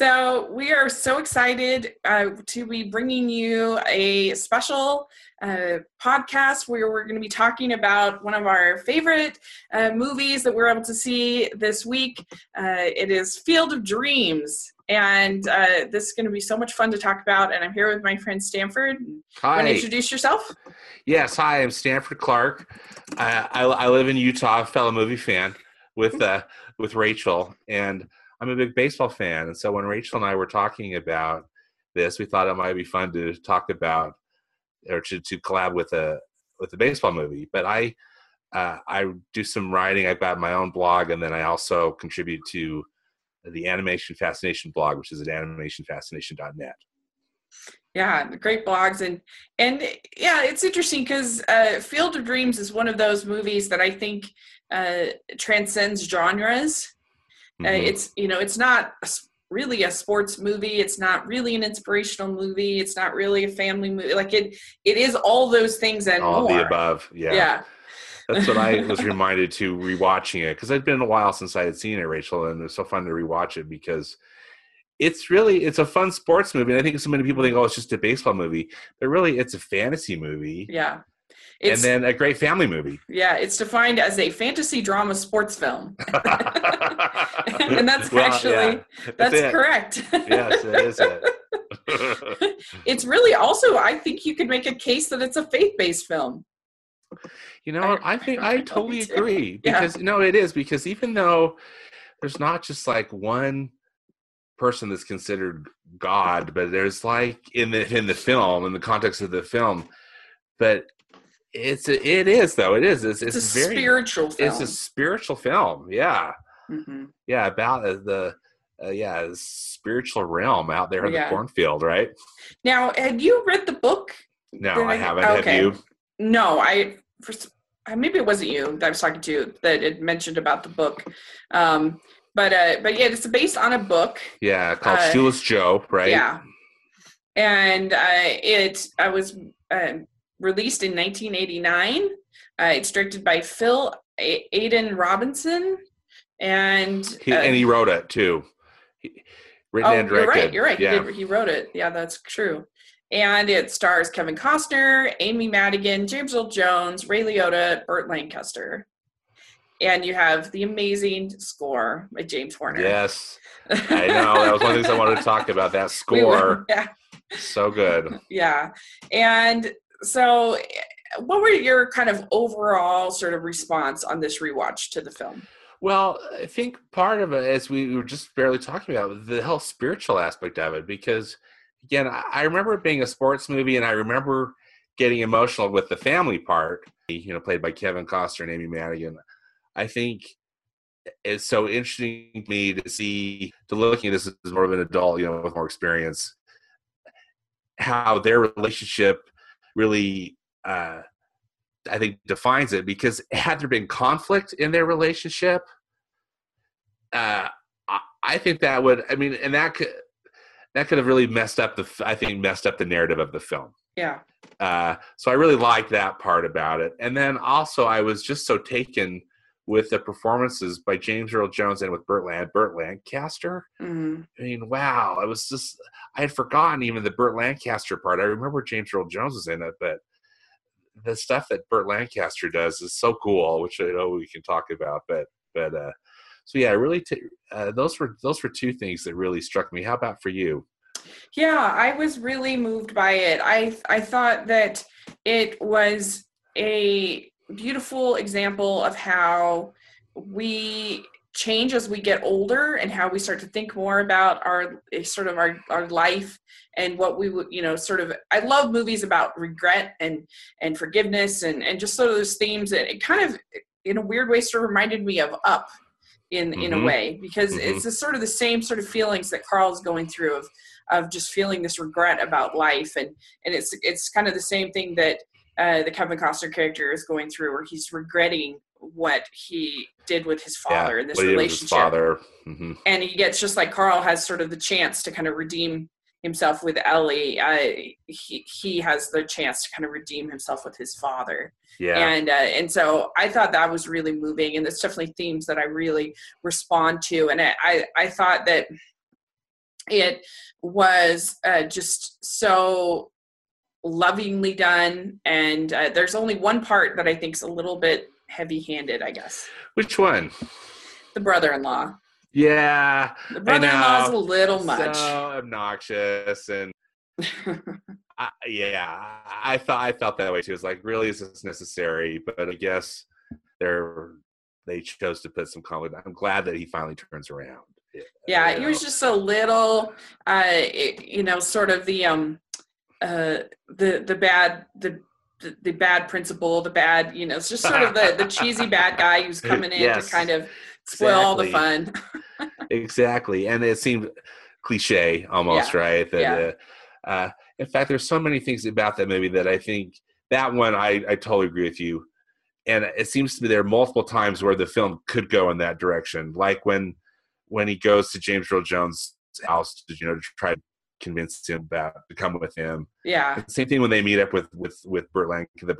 So we are so excited to be bringing you a special podcast where we're going to be talking about one of our favorite movies that we're able to see this week. It is Field of Dreams, and this is going to be so much fun to talk about. And I'm here with my friend Stanford. Hi. Want to introduce yourself? Yes. Hi, I'm Stanford Clark. I live in Utah, fellow movie fan with Rachel, and I'm a big baseball fan. And so when Rachel and I were talking about this, we thought it might be fun to talk about or to collab with a baseball movie. But I do some writing. I've got my own blog, and then I also contribute to the Animation Fascination blog, which is at animationfascination.net. Yeah, great blogs. And yeah, it's interesting because Field of Dreams is one of those movies that I think transcends genres. It's, you know, it's not really a sports movie. It's not really an inspirational movie. It's not really a family movie. Like it is all those things and all more. All the above. Yeah. That's what I was reminded to rewatching it, because it'd been a while since I had seen it, Rachel, and it was so fun to rewatch it because it's a fun sports movie. And I think so many people think, oh, it's just a baseball movie, but really it's a fantasy movie. Yeah. And then a great family movie. Yeah, it's defined as a fantasy drama sports film. And that's that's correct. Yes, it is it. It's really also, I think you could make a case that it's a faith-based film. You know, I totally agree. Because, no, it is. Because even though there's not just like one person that's considered God, but there's like in the film, in the context of the film, but... It's a very spiritual film. It's a spiritual film. Yeah. Mm-hmm. Yeah. About the spiritual realm out there in the cornfield. Right. Now, had you read the book? No, I haven't. Okay. Have you? No, maybe it wasn't you that I was talking to that had mentioned about the book. But yeah, it's based on a book. Yeah. Called Shoeless Joe. Right. Yeah. And, it was released in 1989. It's directed by Phil Aiden Robinson. And he wrote it too. And directed. You're right. Yeah. He wrote it. Yeah, that's true. And it stars Kevin Costner, Amy Madigan, James Earl Jones, Ray Liotta, Burt Lancaster. And you have the amazing score by James Horner. Yes. I know. That was one of the things I wanted to talk about, that score. Yeah. So good. Yeah. And so what were your kind of overall sort of response on this rewatch to the film? Well, I think part of it, as we were just barely talking about, the whole spiritual aspect of it, because, again, I remember it being a sports movie, and I remember getting emotional with the family part, you know, played by Kevin Costner and Amy Madigan. I think it's so interesting to me to look at this as more of an adult, you know, with more experience, how their relationship really, I think, defines it, because had there been conflict in their relationship, I think that would, I mean, and that could have really messed up the narrative of the film. Yeah. So I really liked that part about it. And then also I was just so taken with the performances by James Earl Jones and with Burt Lancaster. Mm-hmm. I mean, wow, it was just, I had forgotten even the Burt Lancaster part. I remember James Earl Jones was in it, but the stuff that Burt Lancaster does is so cool, which I know we can talk about, so yeah, really, those were two things that really struck me. How about for you? Yeah, I was really moved by it. I thought that it was a beautiful example of how we change as we get older and how we start to think more about our sort of our life and what we would, you know, sort of, I love movies about regret and forgiveness and just sort of those themes. And it kind of, in a weird way, sort of reminded me of Up in a way, because it's sort of the same sort of feelings that Carl's going through of just feeling this regret about life. And it's kind of the same thing that the Kevin Costner character is going through, where he's regretting what he did with his father in this relationship. His father. Mm-hmm. And he gets, just like Carl has sort of the chance to kind of redeem himself with Ellie. He has the chance to kind of redeem himself with his father. Yeah. And so I thought that was really moving, and it's definitely themes that I really respond to. And I thought that It was just so lovingly done. And there's only one part that I think is a little bit heavy-handed, I guess. Which one? The brother-in-law. Yeah. The brother-in-law is a little much. So obnoxious. And I felt that way too. It's like, really, is this necessary? But I guess they chose to put some comedy. I'm glad that he finally turns around. Yeah, he was just a little, sort of the bad principal, you know, it's just sort of the cheesy bad guy who's coming in to kind of spoil all the fun. Exactly. And it seemed cliche almost, right? That, yeah. In fact, there's so many things about that movie that I think that one, I totally agree with you. And it seems to be there are multiple times where the film could go in that direction. Like when he goes to James Earl Jones' house, to try to convince him to come with him. Yeah. Same thing when they meet up with the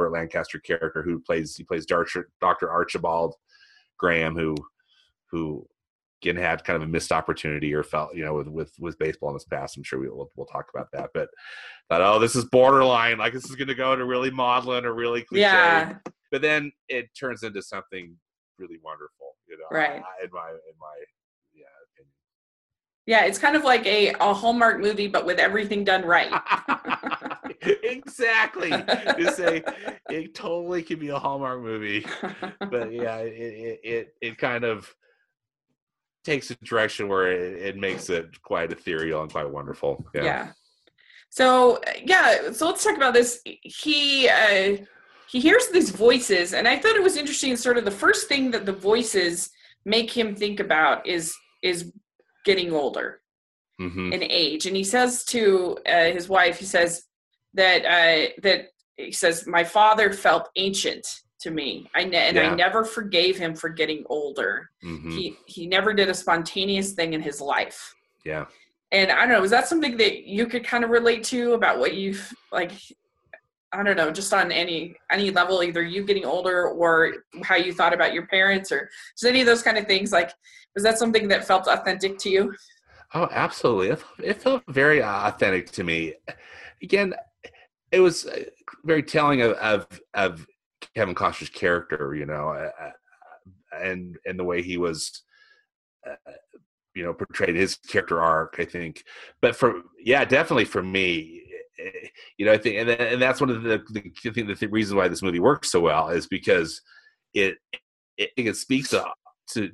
Burt Lancaster character who plays Dr. Archibald Graham, who again had kind of a missed opportunity or felt, with baseball in his past. I'm sure we'll talk about that, but thought, oh, this is borderline. Like, this is going to go to really maudlin or really cliche. Yeah. But then it turns into something really wonderful, right. In my opinion. Yeah, it's kind of like a Hallmark movie, but with everything done right. Exactly. It totally could be a Hallmark movie. But yeah, it kind of takes a direction where it makes it quite ethereal and quite wonderful. Yeah. So let's talk about this. He hears these voices, and I thought it was interesting. Sort of the first thing that the voices make him think about is getting older, in age. And he says to his wife, he says, "My father felt ancient to me, I never forgave him for getting older. Mm-hmm. He never did a spontaneous thing in his life." Yeah. And I don't know, is that something that you could kind of relate to about what you've like? I don't know, just on any level, either you getting older or how you thought about your parents or just any of those kind of things. Like, was that something that felt authentic to you? Oh, absolutely. It felt very authentic to me. Again, it was very telling of Kevin Costner's character, and the way he was, portrayed his character arc, I think. But definitely for me, I think, and that's one of the reason why this movie works so well is because it speaks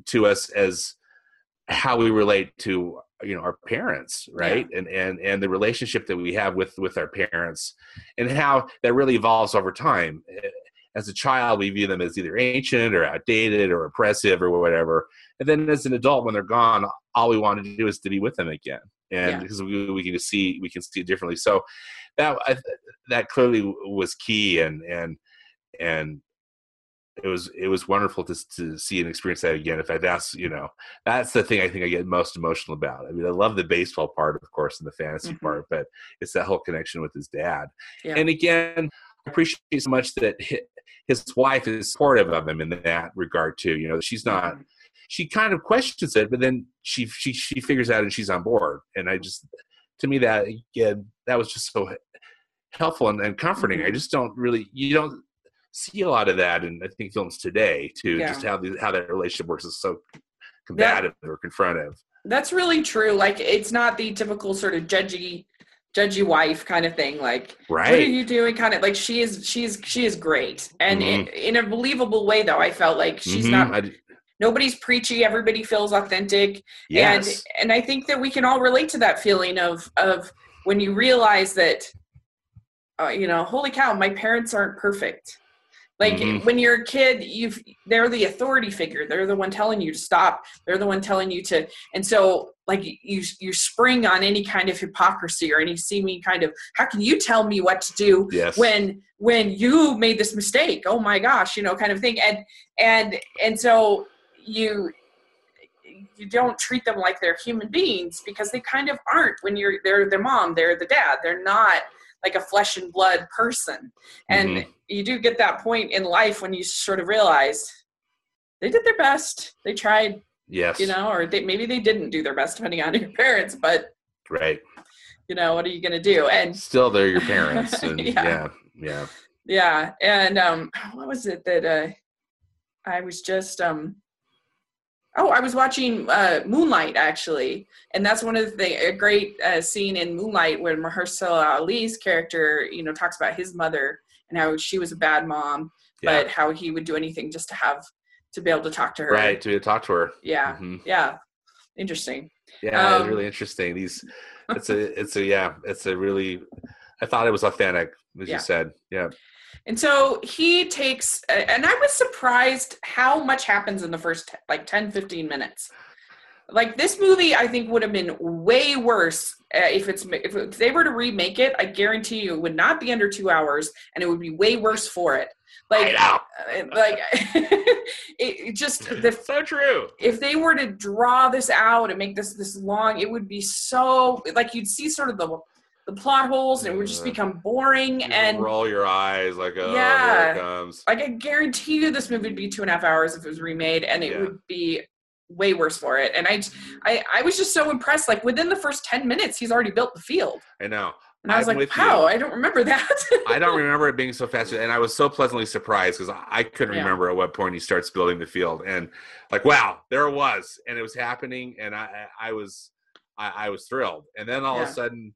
to us as how we relate to our parents, right? Yeah. And the relationship that we have with our parents, and how that really evolves over time. As a child, we view them as either ancient or outdated or oppressive or whatever. And then as an adult, when they're gone, all we want to do is to be with them again. And because we can see it differently. So that clearly was key. And it was wonderful to see and experience that again. In fact, that's the thing I think I get most emotional about. I mean, I love the baseball part, of course, and the fantasy part, but it's that whole connection with his dad. Yeah. And again, I appreciate so much that his wife is supportive of him in that regard too. She's not, she kind of questions it, but then she figures out and she's on board. And I just, to me, that again, that was just so helpful and comforting. I just don't really, you don't see a lot of that in, I think, films today too. Yeah. Just how that relationship works is so combative or confrontive. That's really true. Like, it's not the typical sort of judgy wife kind of thing, like, right, what are you doing kind of, like, she is great, and in a believable way, though. I felt like she's not, nobody's preachy, everybody feels authentic. Yes. And I think that we can all relate to that feeling of when you realize that holy cow, my parents aren't perfect. Like, when you're a kid, they're the authority figure. They're the one telling you to stop. They're the one telling you to, and so like you spring on any kind of hypocrisy or any seeming kind of, how can you tell me what to do when you made this mistake? Oh my gosh, kind of thing. And so you don't treat them like they're human beings, because they kind of aren't. When they're their mom, they're the dad. They're not like a flesh and blood person. And you do get that point in life when you sort of realize they did their best. They tried, or maybe they didn't do their best, depending on your parents, but Right. You know, what are you going to do? And still they're your parents. And yeah. And what was it that I was just, I was watching Moonlight, actually. And that's one of the great scene in Moonlight when Mahershala Ali's character, you know, talks about his mother and how she was a bad mom, but how he would do anything just to have, to be able to talk to her. Right. To be able to talk to her. Yeah. Mm-hmm. Yeah. Interesting. Yeah. It's really interesting. These, it's a really, I thought it was authentic, as you said. Yeah. And so he takes, and I was surprised how much happens in the first 10, 15 minutes. Like, this movie, I think, would have been way worse if they were to remake it. I guarantee you it would not be under 2 hours, and it would be way worse for it. So true. If they were to draw this out and make this long, it would be so, like, you'd see sort of the plot holes, and it would just become boring. You and roll your eyes like, oh, yeah, here it comes. Like, I guarantee you this movie would be 2.5 hours if it was remade, and it would be way worse for it. And I was just so impressed. Like, within the first 10 minutes, he's already built the field. I know. And I was like, wow, I don't remember that. I don't remember it being so fast. And I was so pleasantly surprised because I couldn't remember at what point he starts building the field. And like, wow, there it was. And it was happening. And I was thrilled. And then all of a sudden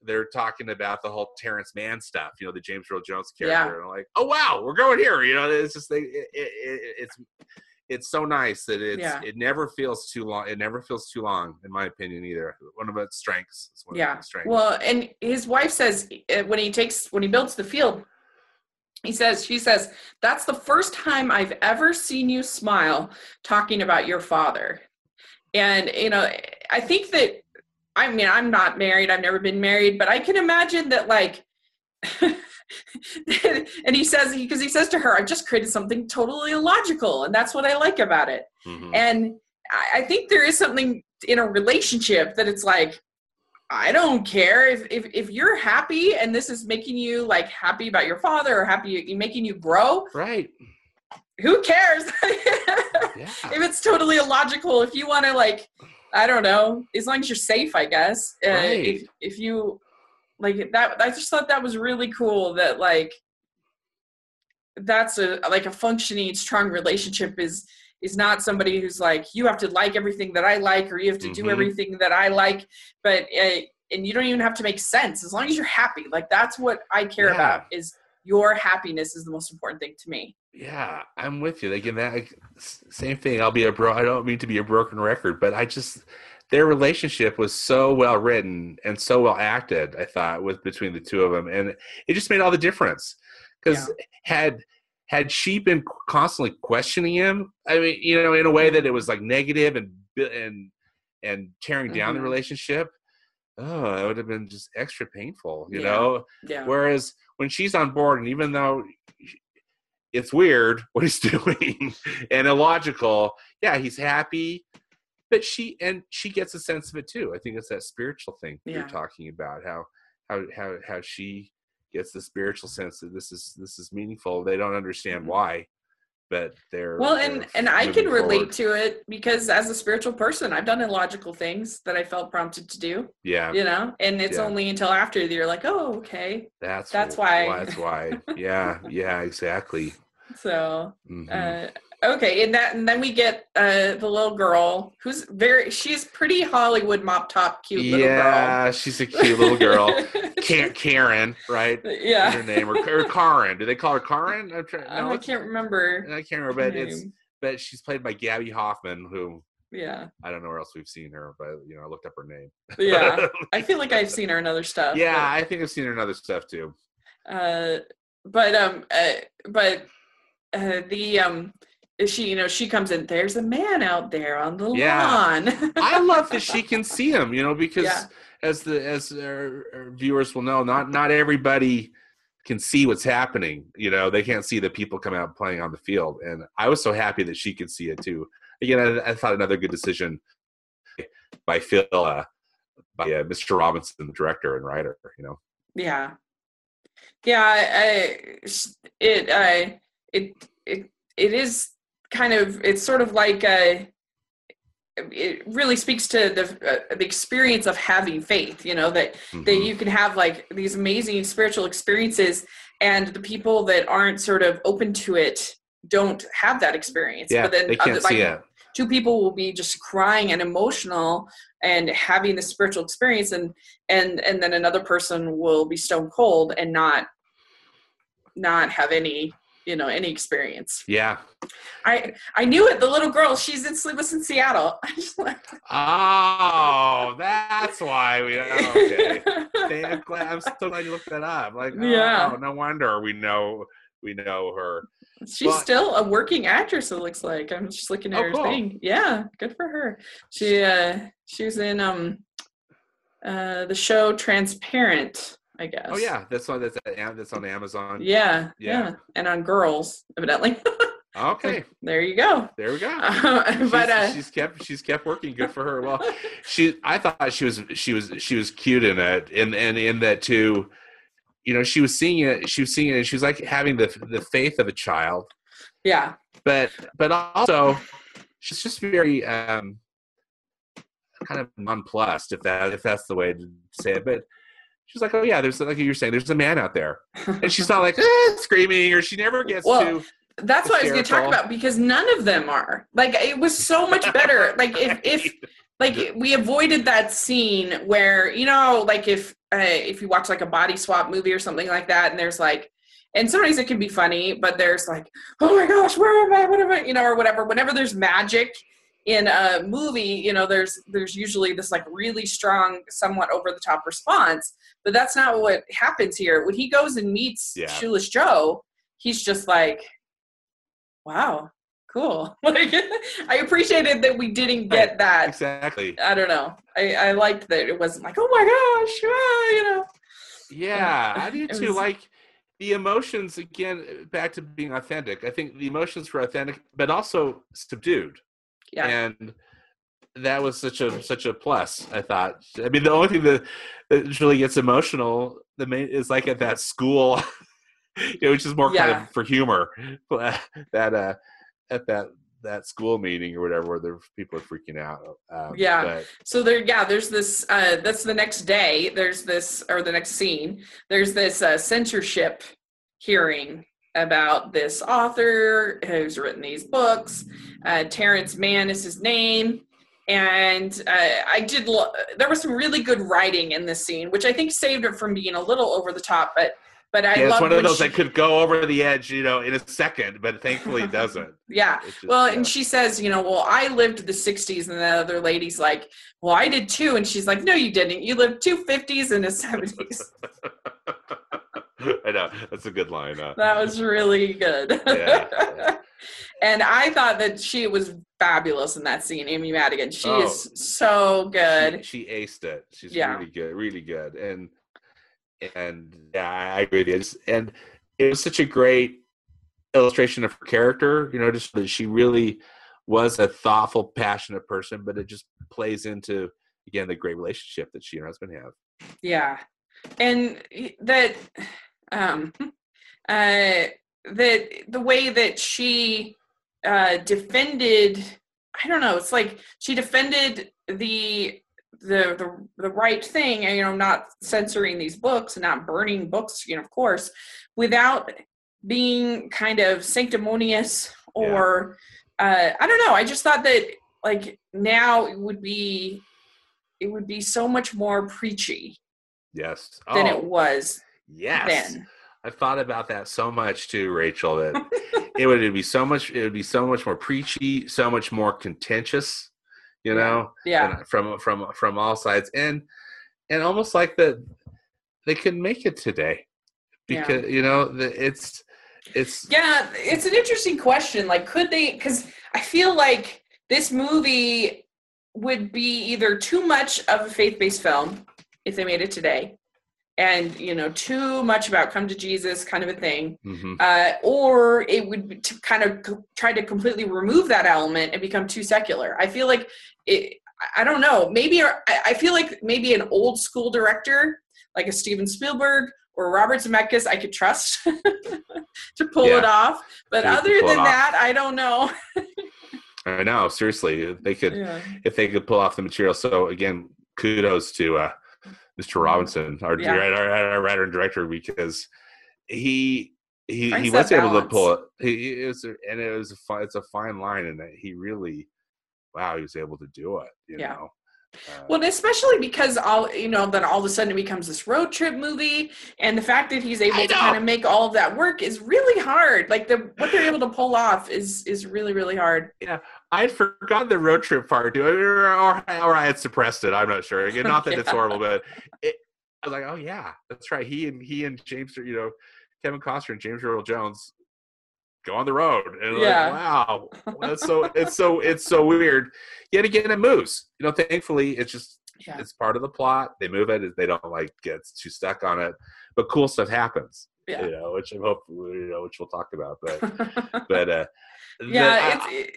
they're talking about the whole Terrence Mann stuff, you know, the James Earl Jones character. And I'm like, oh, wow, we're going here. You know, it's just, it's so nice that it never feels too long. It never feels too long, in my opinion, either. One of its strengths. It's one of its strengths. Well, and his wife says when he builds the field, she says, that's the first time I've ever seen you smile talking about your father. And, you know, I think that, I mean, I'm not married. I've never been married, but I can imagine that, like, and he says, because he says to her, I've just created something totally illogical, and that's what I like about it. Mm-hmm. And I think there is something in a relationship that it's like, I don't care if you're happy and this is making you, like, happy about your father or happy, making you grow, right? Who cares? If it's totally illogical, if you want to, like, I don't know, as long as you're safe, I guess. Right. If you like that, I just thought that was really cool that, like, that's a functioning, strong relationship is not somebody who's like, you have to like everything that I like, or you have to do everything that I like, and you don't even have to make sense as long as you're happy. Like, that's what I care about, is your happiness is the most important thing to me. Yeah, I'm with you. Like, in that, like, same thing. I don't mean to be a broken record, but I just, their relationship was so well written and so well acted, I thought, between the two of them, and it just made all the difference. Because had she been constantly questioning him, I mean, you know, in a way that it was like negative and tearing down the relationship, oh, it would have been just extra painful, you know. Yeah. Whereas when she's on board, and even though it's weird what he's doing and illogical, he's happy. But she gets a sense of it too. I think it's that spiritual thing you're talking about. How she gets the spiritual sense that this is meaningful. They don't understand why, but they're and I can relate to it, because as a spiritual person, I've done illogical things that I felt prompted to do. Yeah, you know, and it's only until after that you're like, oh, okay, that's why. That's why. Yeah, exactly. So. Mm-hmm. Okay, and then we get the little girl, who's she's pretty Hollywood mop top, cute little girl. Yeah, she's a cute little girl. Karen, right? Yeah, is her name, or Karen? Do they call her Karen? I can't remember. I can't remember, but but she's played by Gabby Hoffman, who I don't know where else we've seen her, but you know, I looked up her name. Yeah, I feel like I've seen her in other stuff. Yeah, I think I've seen her in other stuff too. She, you know, she comes in, there's a man out there on the lawn. I love that she can see him, you know, because as our viewers will know, not everybody can see what's happening. You know, they can't see the people come out playing on the field. And I was so happy that she could see it too. Again, I thought another good decision by Phil, by Mr. Robinson, the director and writer, you know? Yeah. Yeah. It is kind of, it's sort of like it really speaks to the experience of having faith, you know, that, mm-hmm. that you can have like these amazing spiritual experiences, and the people that aren't sort of open to it don't have that experience. Yeah, but then they can't see it. Two people will be just crying and emotional and having the spiritual experience, and then another person will be stone cold and not have any, you know, any experience. Yeah. I knew it. The little girl, she's in Sleepless in Seattle. Oh, that's why we, okay. I'm so glad you looked that up. Like, oh, yeah. No wonder we know her. She's still a working actress, it looks like. I'm just looking at her cool. thing. Yeah, good for her. She was in the show Transparent, I guess. Oh yeah, that's one that's on Amazon. Yeah. And on Girls, evidently. Okay. There you go. There we go. She's kept working. Good for her. Well, I thought she was cute in it, and in that too. You know, she was seeing it, and she was like having the faith of a child. Yeah. But also, she's just very kind of nonplussed, if that's the way to say it. But she's like, oh yeah, there's, like you're saying, there's a man out there, and she's not like screaming, or she never gets to. That's hysterical. What I was going to talk about, because none of them are. Like, it was so much better. Like if like we avoided that scene where, you know, like if you watch like a body swap movie or something like that, and there's like, in some ways it can be funny, but there's like, oh my gosh, where am I? What am I? You know, or whatever. Whenever there's magic in a movie, you know, there's usually this like really strong, somewhat over the top response, but that's not what happens here. When he goes and meets Shoeless Joe, he's just like, wow, cool. Like, I appreciated that we didn't get that. Exactly. I don't know. I liked that it wasn't like, oh my gosh, you know. Yeah, I did too. Like, the emotions, again, back to being authentic. I think the emotions were authentic, but also subdued. Yeah. And that was such a plus, I thought. I mean, the only thing that really gets emotional is like at that school, you know, which is more kind of for humor, that at that school meeting or whatever, where the people are freaking out. So there, there's this, that's the next day. There's this, or the next scene, there's this censorship hearing about this author who's written these books. Terrence Mann is his name. And there was some really good writing in this scene, which I think saved it from being a little over the top, but I love it's one of those that could go over the edge, you know, in a second, but thankfully it doesn't. Yeah. Just, and she says, you know, well, I lived the 60s, and the other lady's like, well, I did too. And she's like, no, you didn't. You lived two 50s and a 70s. I know. That's a good line. That was really good. Yeah. And I thought that she was fabulous in that scene, Amy Madigan. She is so good. She aced it. She's really good, really good. And yeah, I agree with you. And it was such a great illustration of her character, you know, just that she really was a thoughtful, passionate person, but it just plays into, again, the great relationship that she and her husband have. Yeah. And that the way that she defended, I don't know, it's like she defended the right thing, and, you know, not censoring these books and not burning books, you know, of course, without being kind of sanctimonious or I don't know. I just thought that, like, now it would be so much more preachy. Yes. Than it was. Yes. Then. I thought about that so much too, Rachel, that it would be so much more preachy, so much more contentious. You know, from all sides, and almost like that they can make it today, because you know, it's an interesting question. Like, could they? Because I feel like this movie would be either too much of a faith-based film if they made it today, and, you know, too much about come to Jesus kind of a thing, mm-hmm. Or it would kind of try to completely remove that element and become too secular. I feel like. I don't know. Maybe I feel like maybe an old school director like a Steven Spielberg or Robert Zemeckis I could trust to pull it off. But other than that, I don't know. I know, seriously, if they could pull off the material. So again, kudos to Mr. Robinson, our writer and director, because he was able to pull it. It's a fine line, and that he really, he was able to do it. You know. Well, and especially because then all of a sudden it becomes this road trip movie, and the fact that he's able to kind of make all of that work is really hard. Like what they're able to pull off is really, really hard. Yeah, I forgot the road trip part too, or I had suppressed it. I'm not sure. Again, not that it's horrible, but I was like, oh yeah, that's right. He and James, Kevin Costner and James Earl Jones go on the road, and like, wow, that's so it's so weird. Yet again, it moves. Thankfully, it's just it's part of the plot. They move it. They don't get too stuck on it. But cool stuff happens. Yeah. Which I hope which we'll talk about. But it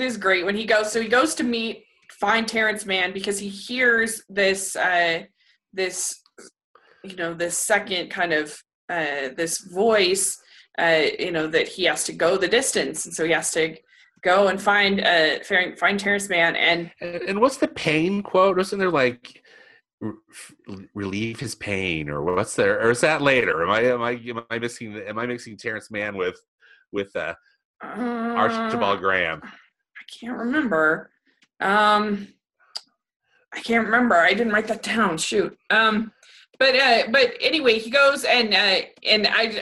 is great when he goes. So he goes to find Terrence Mann because he hears this this second kind of this voice. That he has to go the distance, and so he has to go and find Terrence Mann. And what's the pain quote? Wasn't there relieve his pain, or what's there? Or is that later? Am I mixing Terrence Mann with Archibald Graham? I can't remember. I didn't write that down. Shoot. But anyway, he goes and I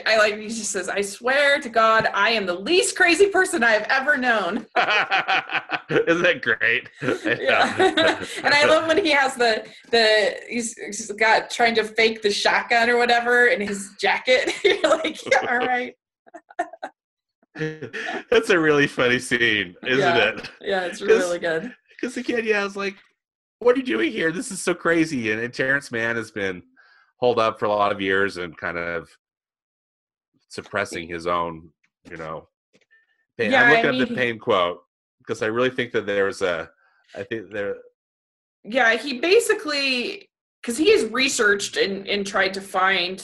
like, he just says, I swear to God, I am the least crazy person I have ever known. Isn't that great? Yeah. And I love when he has he's got trying to fake the shotgun or whatever in his jacket. You're like, yeah, all right. That's a really funny scene, isn't it? Yeah, it's really good. Because the kid, I was like, what are you doing here? This is so crazy. And Terrence Mann has been holed up for a lot of years and kind of suppressing his own, pain. Yeah, I'm looking up the pain quote because I really think that Yeah, he basically, because he has researched and tried to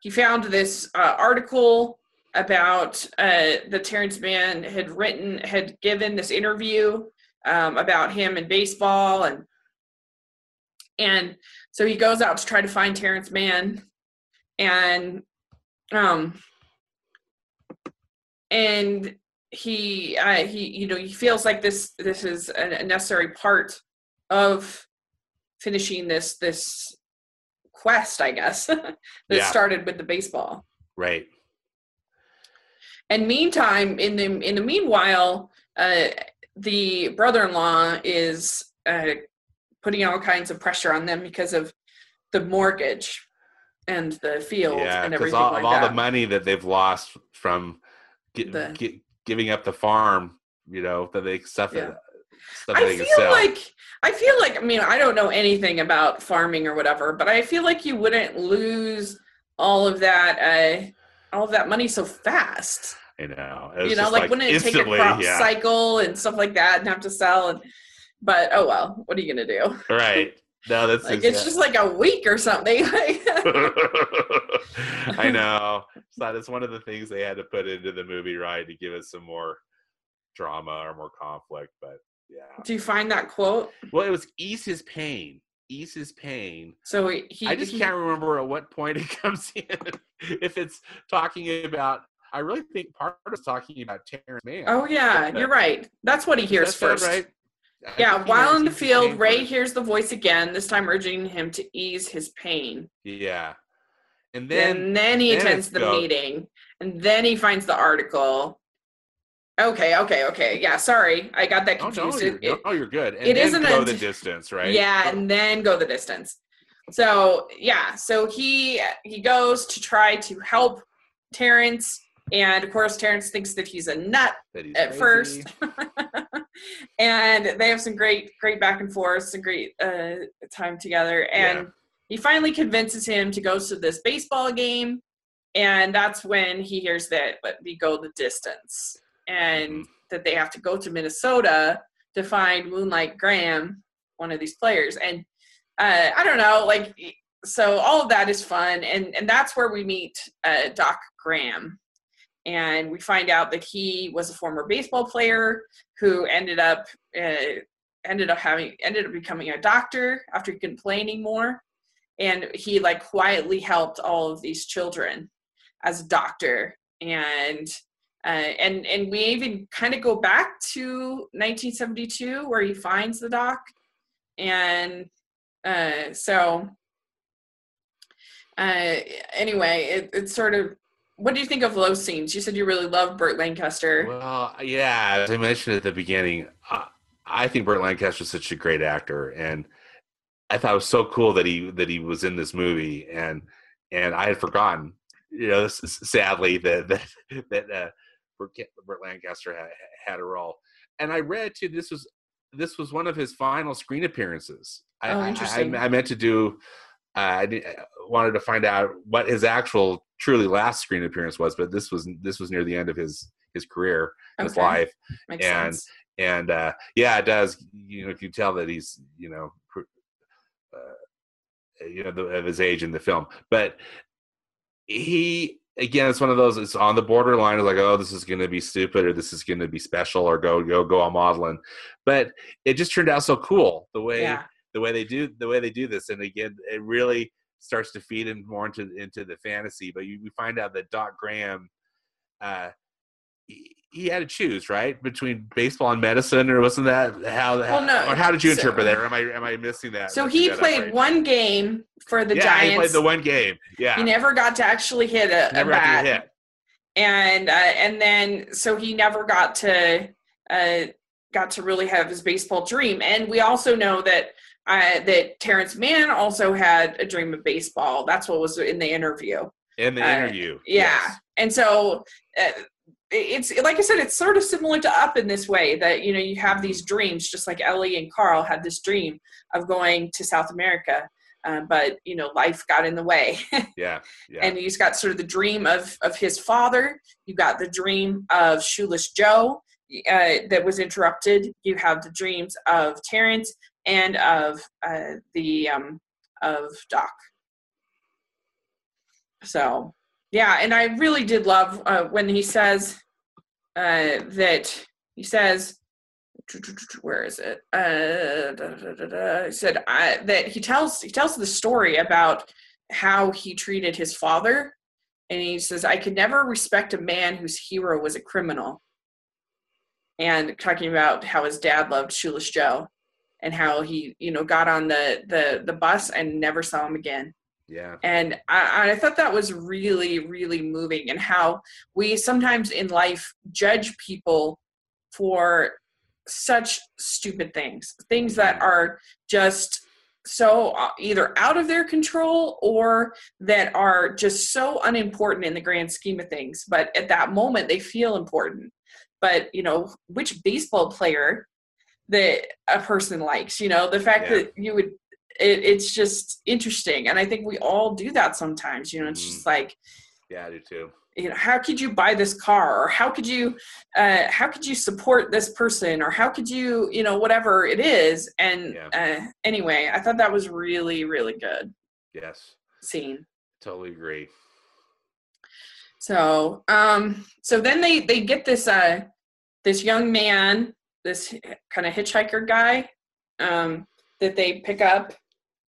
he found this article about that Terrence Mann had given this interview about him and baseball, and so he goes out to try to find Terrence Mann, and he feels like this is a necessary part of finishing this quest, I guess, started with the baseball. Right. And meantime, in the meanwhile, the brother-in-law is putting all kinds of pressure on them because of the mortgage and the field and everything like that. All the money that they've lost from giving up the farm, that they suffer. Yeah. I feel like I don't know anything about farming or whatever, but I feel like you wouldn't lose all of that money so fast. I know. Wouldn't it take a crop cycle and stuff like that and have to sell and. But oh well, what are you gonna do? Right. No, that's it's just like a week or something. I know. So that's one of the things they had to put into the movie, right, to give us some more drama or more conflict. But yeah. Do you find that quote? Well, it was ease his pain. Ease his pain. So I just can't remember at what point it comes in. If it's talking about. I really think part of it's talking about Terrence Mann. Oh yeah, you're right. That's what he hears first, right? Yeah, while in the field, Ray hears the voice again, this time urging him to ease his pain. Yeah. And then he attends the meeting, and then he finds the article. Okay. Yeah, sorry. I got that confused. You're good. And it isn't go the distance, right? Yeah, and then go the distance. So, yeah. So he goes to try to help Terrence. And of course, Terrence thinks that he's a nut at first. And they have some great back and forth, some great time together. And he finally convinces him to go to this baseball game. And that's when he hears that we go the distance. And that they have to go to Minnesota to find Moonlight Graham, one of these players. And I don't know, so all of that is fun. And that's where we meet Doc Graham. And we find out that he was a former baseball player who ended up becoming a doctor after he couldn't play anymore. And he like quietly helped all of these children as a doctor. And we even kind of go back to 1972 where he finds the doc. And anyway, it's sort of, what do you think of those scenes? You said you really love Burt Lancaster. Well, yeah, as I mentioned at the beginning, I think Burt Lancaster is such a great actor, and I thought it was so cool that he was in this movie, and I had forgotten, you know, sadly that Burt Lancaster had a role. And I read too, this was one of his final screen appearances. Interesting. I meant to do. I wanted to find out what his actual, truly last screen appearance was, but this was near the end of his career, okay. His life, makes sense. And yeah, it does. You know, if you tell that he's of his age in the film, but he again, it's one of those. It's on the borderline of like, oh, this is going to be stupid, or this is going to be special, or go all maudlin. But it just turned out so cool the way. Yeah. The way they do this, and again, it really starts to feed in more into the fantasy. But we find out that Doc Graham, he had to choose right between baseball and medicine, or wasn't that how? Well, no. Or how did you interpret that? Or am I missing that? So he played one game for the Giants. Yeah, he played the one game. Yeah, he never got to actually hit a bat. Hit. And then so he never got to really have his baseball dream. And we also know that. That Terrence Mann also had a dream of baseball. That's what was in the interview. Yeah. Yes. And so it's like I said, it's sort of similar to Up in this way that, you know, you have these dreams, just like Ellie and Carl had this dream of going to South America. But, you know, life got in the way. Yeah. And he's got sort of the dream of his father. You got the dream of Shoeless Joe that was interrupted. You have the dreams of Terrence. And of Doc. So, yeah, and I really did love when he says where is it? He said that he tells the story about how he treated his father, and he says, "I could never respect a man whose hero was a criminal." And talking about how his dad loved Shoeless Joe. And how he, you know, got on the bus and never saw him again. Yeah. And I thought that was really, really moving. And how we sometimes in life judge people for such stupid things that are just so either out of their control or that are just so unimportant in the grand scheme of things. But at that moment, they feel important. But, you know, which baseball player that a person likes, you know, the fact that you would, it's just interesting. And I think we all do that sometimes, you know, it's just like, yeah, I do too. You know, how could you buy this car, or how could you support this person, or how could you, you know, whatever it is. And anyway, I thought that was really, really good. Yes. Scene. Totally agree. So, so then they get this, this young man, this kind of hitchhiker guy that they pick up,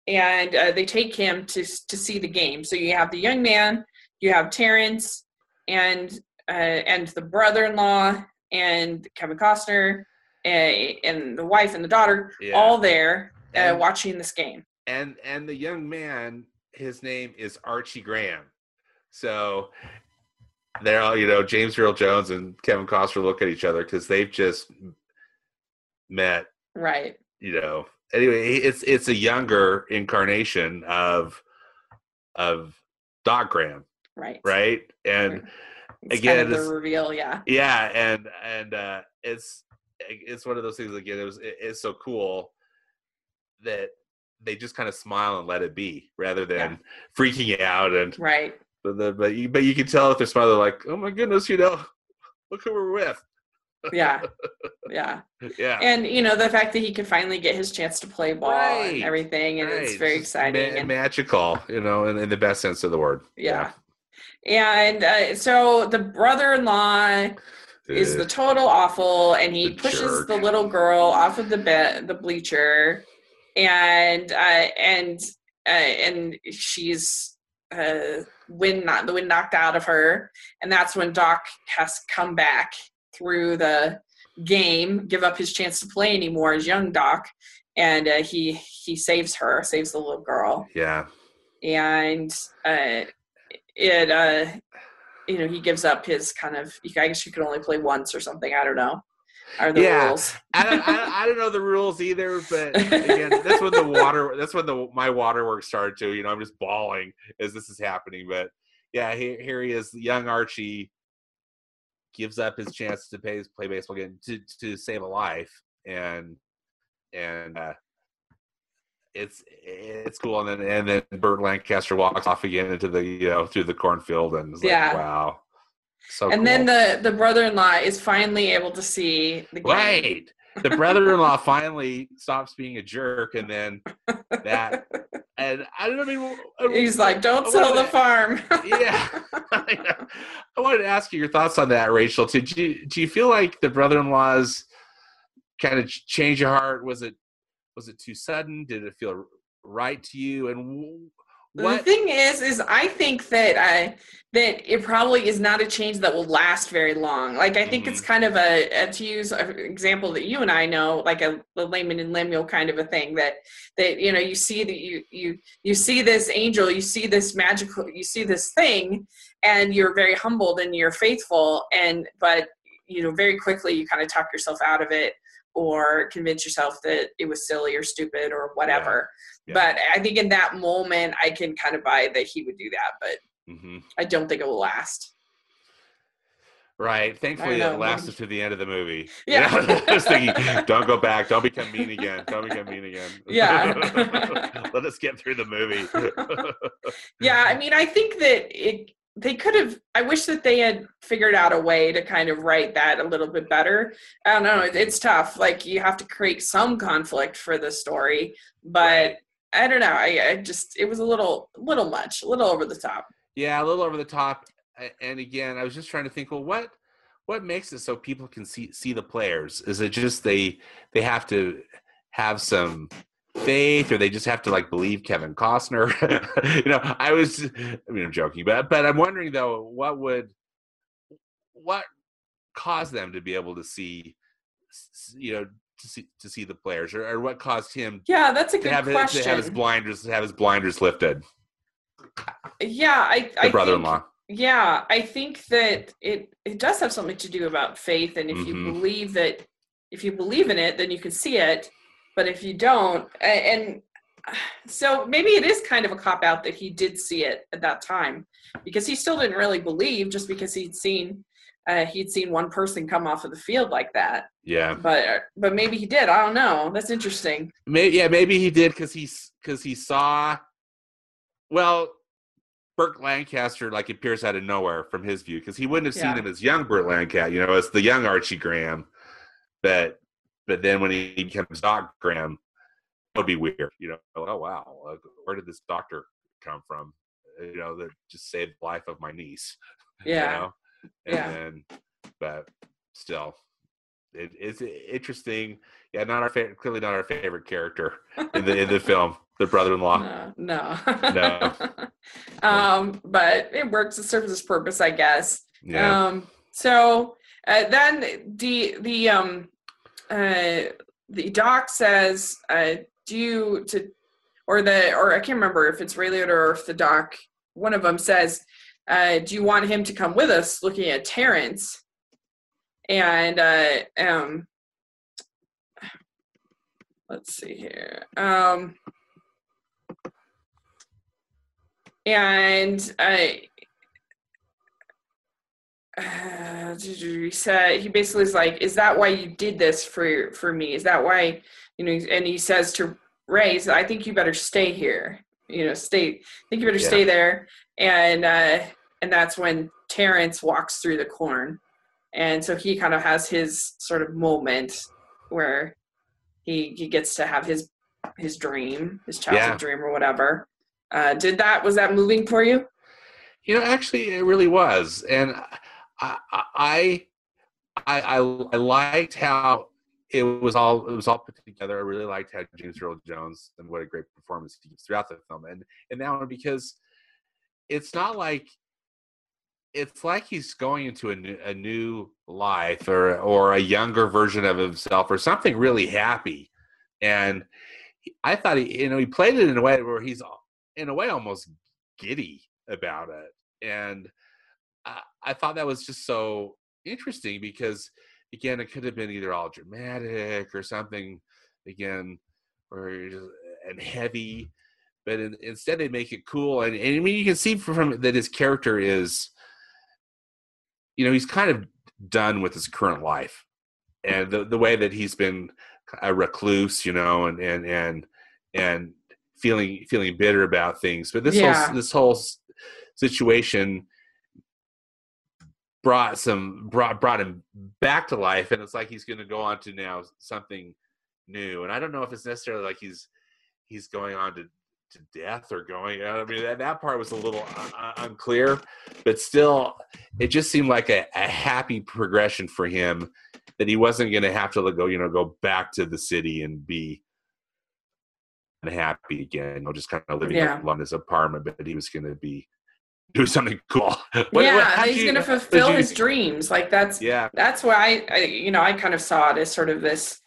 and they take him to see the game. So you have the young man, you have Terrence, and the brother-in-law, and Kevin Costner, and the wife and the daughter, all there watching this game. And the young man, his name is Archie Graham. So they're all, you know, James Earl Jones and Kevin Costner look at each other because they've just met, right? You know, anyway, it's a younger incarnation of Doc Graham, right? And it's again, kind of the reveal, and it's one of those things. Again, it's so cool that they just kind of smile and let it be, rather than freaking out and But you can tell if they're smiling, like, oh my goodness, you know, look who we're with. Yeah. And, you know, the fact that he could finally get his chance to play ball and everything, and it's very exciting. Magical, you know, in the best sense of the word. Yeah. And so the brother-in-law is the total awful, and he pushes jerk. The little girl off of the bleacher, and she's wind knocked out of her, and that's when Doc has come back through the game, give up his chance to play anymore as young Doc, and he saves the little girl. Yeah, and he gives up his kind of, I guess you could only play once or something. I don't know. Are the rules? I don't know the rules either. But again, that's when my waterworks started to. I'm just bawling as this is happening. But yeah, here he is, young Archie, gives up his chance to play baseball again to save a life, and it's cool. And then Burt Lancaster walks off again into the through the cornfield, and it's like, wow. So and cool. Then the brother-in-law is finally able to see the game. Right. The brother-in-law finally stops being a jerk, and then that. And I don't know. He's like, "Don't sell the farm." Yeah. I wanted to ask you your thoughts on that, Rachel. Do you feel like the brother-in-law's kind of change of heart? Was it too sudden? Did it feel right to you? And what? The thing is I think that it probably is not a change that will last very long. Like, I think it's kind of to use an example that you and I know, like a Laman and Lemuel kind of a thing, that you see that you see this angel, you see this magical, you see this thing, and you're very humbled and you're faithful, but very quickly you kind of talk yourself out of it, or convince yourself that it was silly or stupid or whatever. Yeah. Yeah. But I think in that moment, I can kind of buy that he would do that, but I don't think it will last. Right. Thankfully, it lasted to the end of the movie. Yeah. I was thinking, don't go back. Don't become mean again. Yeah. Let us get through the movie. Yeah. I mean, I think that they could have, I wish that they had figured out a way to kind of write that a little bit better. I don't know. It's tough. Like, you have to create some conflict for the story, but I don't know. I just, it was a little much, a little over the top. Yeah. A little over the top. And again, I was just trying to think, well, what makes it so people can see the players? Is it just, they have to have some faith, or they just have to believe Kevin Costner? I'm joking, but I'm wondering though, what caused them to be able to see, to see the players, or what caused him? Yeah, that's a good question. To have his blinders lifted. Yeah, I brother-in-law. Yeah, I think that it does have something to do about faith, and if you believe in it, then you can see it. But if you don't, and so maybe it is kind of a cop-out that he did see it at that time, because he still didn't really believe, just because he'd seen one person come off of the field like that. Yeah. But maybe he did. I don't know. That's interesting. Maybe he did, because he saw. Well, Burt Lancaster appears out of nowhere from his view, because he wouldn't have seen him as young Burt Lancaster, as the young Archie Graham, but. But then when he becomes Doc Graham, it would be weird. Oh, wow, where did this doctor come from? That just saved the life of my niece. Yeah. And then, but still, it's interesting. Yeah, clearly not our favorite character in the film, the brother-in-law. No. But it works. It serves its purpose, I guess. Yeah. Then the doc says, I can't remember if it's Ray Liotta or if the doc, one of them says, do you want him to come with us, looking at Terrence? And let's see here. He said, he basically is like, is that why you did this for me? Is that why, and he says to Ray, he said, I think you better stay here, stay there. And that's when Terrence walks through the corn. And so he kind of has his sort of moment where he gets to have his dream, his childhood dream or whatever. Was that moving for you? You know, actually, it really was. And I liked how it was all put together. I really liked how James Earl Jones, and what a great performance he gives throughout the film. And now, because it's not like, it's like he's going into a new life or a younger version of himself or something really happy. And I thought he played it in a way where he's in a way almost giddy about it. And I thought that was just so interesting, because again, it could have been either all dramatic or something again, or just, and heavy, but instead they make it cool. And I mean, you can see from that his character is, you know, he's kind of done with his current life, and the way that he's been a recluse, you know, and feeling bitter about things. But this whole situation brought him back to life, and it's like he's going to go on to now something new. And I don't know if it's necessarily like he's going on to death or going. I mean, that part was a little unclear, but still, it just seemed like a happy progression for him, that he wasn't going to have to go back to the city and be unhappy again, just kind of living alone in his apartment. But he was going to do something cool. He's going to fulfill his dreams. Like that's where I kind of saw it as sort of this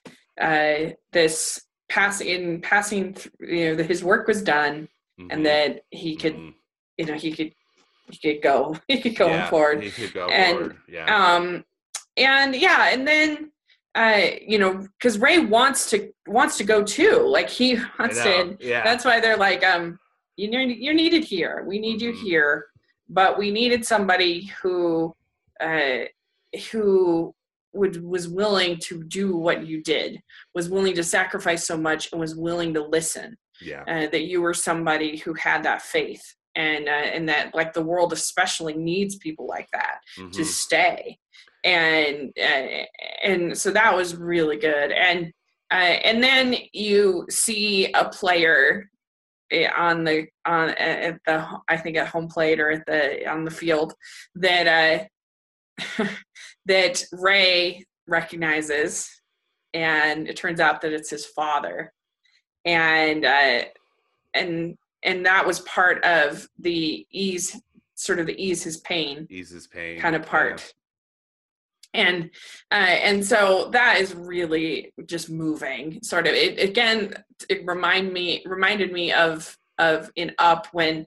passing, that his work was done, mm-hmm. and that he could, mm-hmm. he could go forward. He could go forward. Yeah. And then, because Ray wants to go too. Like he wants to. Yeah. That's why they're like, you're needed here. We need mm-hmm. you here, but we needed somebody who was willing to do what you did, was willing to sacrifice so much, and was willing to listen. Yeah, that you were somebody who had that faith, and that like the world especially needs people like that mm-hmm. to stay. And so that was really good. And then you see a player at home plate or on the field that that Ray recognizes, and it turns out that it's his father, and that was part of the ease his pain kind of part, yeah. And so that is really just moving. Sort of it reminded me of in Up when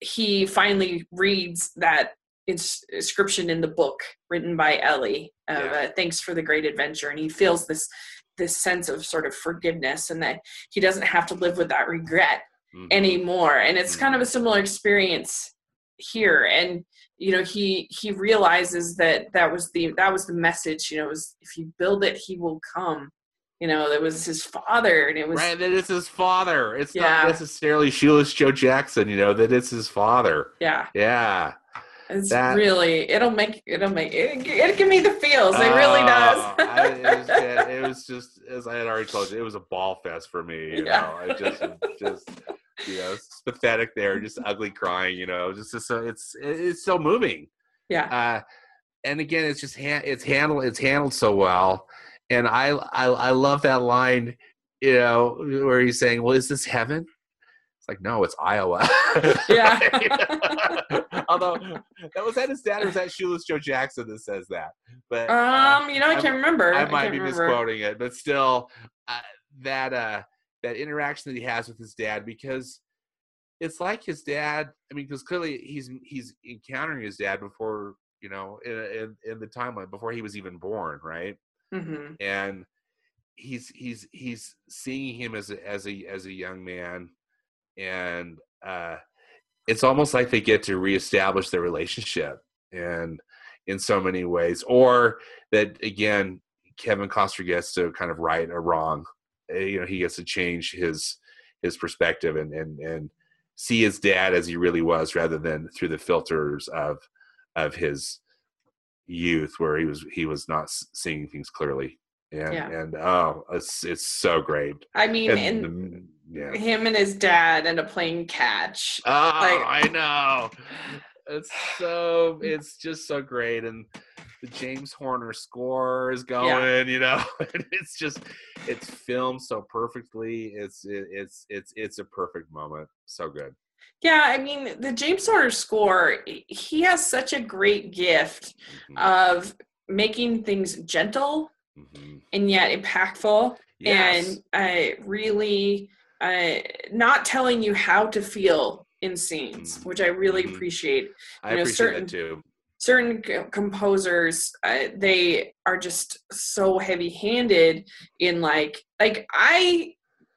he finally reads that inscription in the book written by Ellie of thanks for the great adventure, and he feels this sense of sort of forgiveness, and that he doesn't have to live with that regret mm-hmm. anymore. And it's mm-hmm. kind of a similar experience here, and he realizes that was the message. It was, if you build it, he will come. That was his father, and it was right. That it's his father. It's not necessarily Shoeless Joe Jackson. That it's his father. Yeah. It's really. It'll give me the feels. It really does. It was just, as I had already told you, it was a ball fest for me. You know, I just. It's pathetic there, just ugly crying. It's so moving. Yeah. And again, it's just it's handled so well. And I love that line, where he's saying, "Well, is this heaven?" It's like, no, it's Iowa. Yeah. Although was that his dad, or was that Shoeless Joe Jackson that says that? But I can't remember. I might be misquoting it, but still, that interaction that he has with his dad, because it's like his dad. I mean, because clearly he's encountering his dad before in the timeline before he was even born, right? Mm-hmm. And he's seeing him as a young man, and it's almost like they get to reestablish their relationship, and in so many ways, or that again, Kevin Costner gets to kind of right or wrong. He gets to change his perspective and see his dad as he really was, rather than through the filters of his youth, where he was not seeing things clearly. And it's so great. I mean, and Yeah. Him and his dad end up playing catch. Oh, I know. It's just so great. And the James Horner score is going, you know, it's filmed so perfectly. It's a perfect moment. So good. Yeah, I mean, the James Horner score, he has such a great gift of making things gentle and yet impactful, and really not telling you how to feel in scenes, which I really appreciate. I appreciate that too. Certain composers, they are just so heavy-handed in I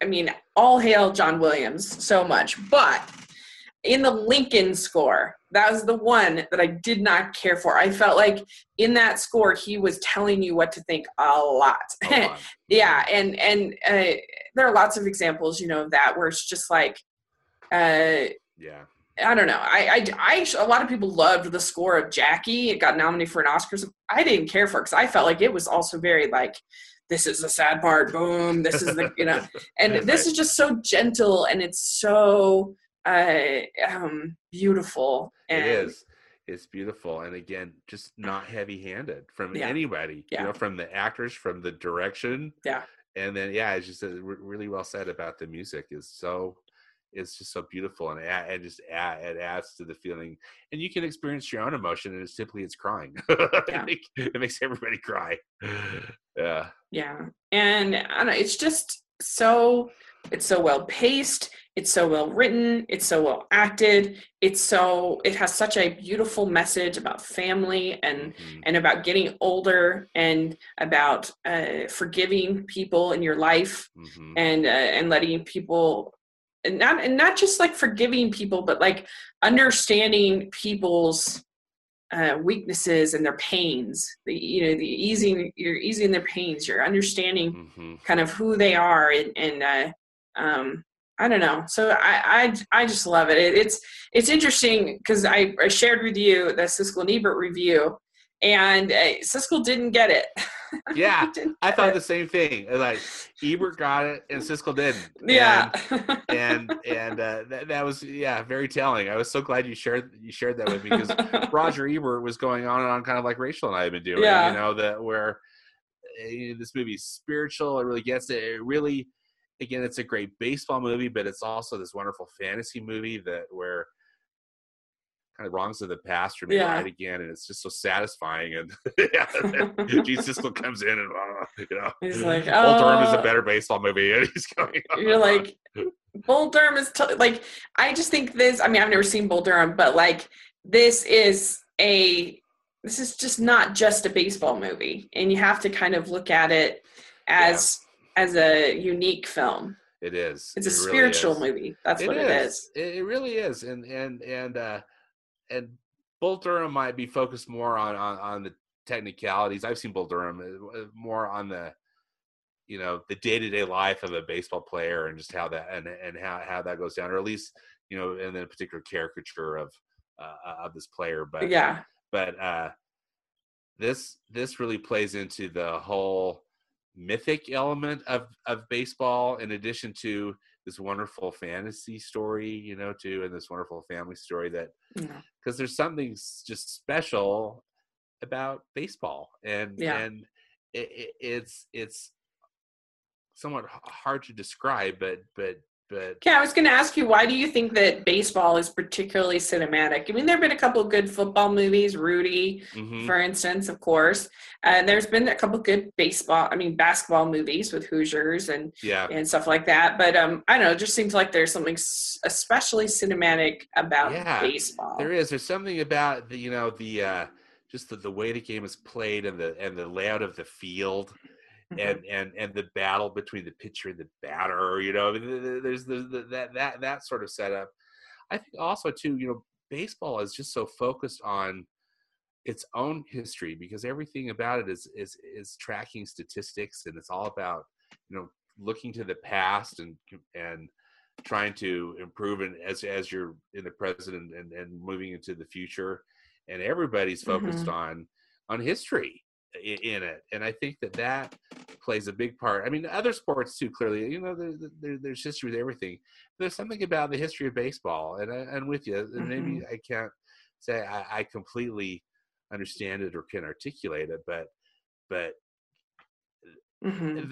mean, all hail John Williams so much, but in the Lincoln score, that was the one that I did not care for. I felt like in that score, he was telling you what to think a lot. Yeah, and there are lots of examples, you know, of that where it's just like, I don't know. A lot of people loved the score of Jackie. It got nominated for an Oscar. So I didn't care for it because I felt like it was also very like, this is the sad part, boom, this is the, you know, and this is just so gentle and it's so beautiful. And it is. It's beautiful. And again, just not heavy-handed from anybody, you know, from the actors, from the direction. Yeah. And then, it's just really well said about the music. It's just so beautiful, and it adds to the feeling. And you can experience your own emotion, and it's crying. It makes everybody cry. Yeah. Yeah, and I don't know, it's so well paced. It's so well written. It's so well acted. It has such a beautiful message about family and about getting older and about forgiving people in your life and letting people. And not just like forgiving people, but like understanding people's weaknesses and their pains. You're easing their pains. You're understanding kind of who they are, and I don't know. So I just love it. It's interesting because I shared with you the Siskel and Ebert review, and Siskel didn't get it. Yeah, I thought the same thing. Like Ebert got it and Siskel didn't. Yeah, and that was very telling. I was so glad you shared that with me because Roger Ebert was going on and on, kind of like Rachel and I have been doing. Yeah. You know that where this movie's spiritual. It really gets it. It really, again, it's a great baseball movie, but it's also this wonderful fantasy movie that where kind of wrongs of the past are made right again, and it's just so satisfying. And Jesus comes in and you know, he's like, "Bull Durham is a better baseball movie," and he's going. You're like, Bull Durham is like. I just think this. I mean, I've never seen Bull Durham, but like, this is just not just a baseball movie, and you have to kind of look at it as a unique film. It is. It's a spiritual movie. That's what it is. It really is, And Bull Durham might be focused more on the technicalities. I've seen Bull Durham more on the, you know, the day-to-day life of a baseball player and just how that and how that goes down, or at least, you know, and then a particular caricature of this player. But this really plays into the whole mythic element of baseball, in addition to this wonderful fantasy story, you know, too, and this wonderful family story that, because there's something just special about baseball, and it's somewhat hard to describe, but yeah, I was going to ask you, why do you think that baseball is particularly cinematic? I mean, there have been a couple of good football movies, Rudy, for instance, of course. And there's been a couple of good basketball movies with Hoosiers and stuff like that. But I don't know, it just seems like there's something especially cinematic about baseball. There is. There's something about the, you know, the just the way the game is played and the layout of the field. And the battle between the pitcher and the batter, you know, I mean, there's that sort of setup. I think also too, you know, baseball is just so focused on its own history because everything about it is tracking statistics, and it's all about, you know, looking to the past and trying to improve and as you're in the present and moving into the future, and everybody's focused on history in it. And I think that plays a big part. I mean, other sports too, clearly, you know, there's history with everything. There's something about the history of baseball, and I'm with you. And maybe I can't say I completely understand it or can articulate it, but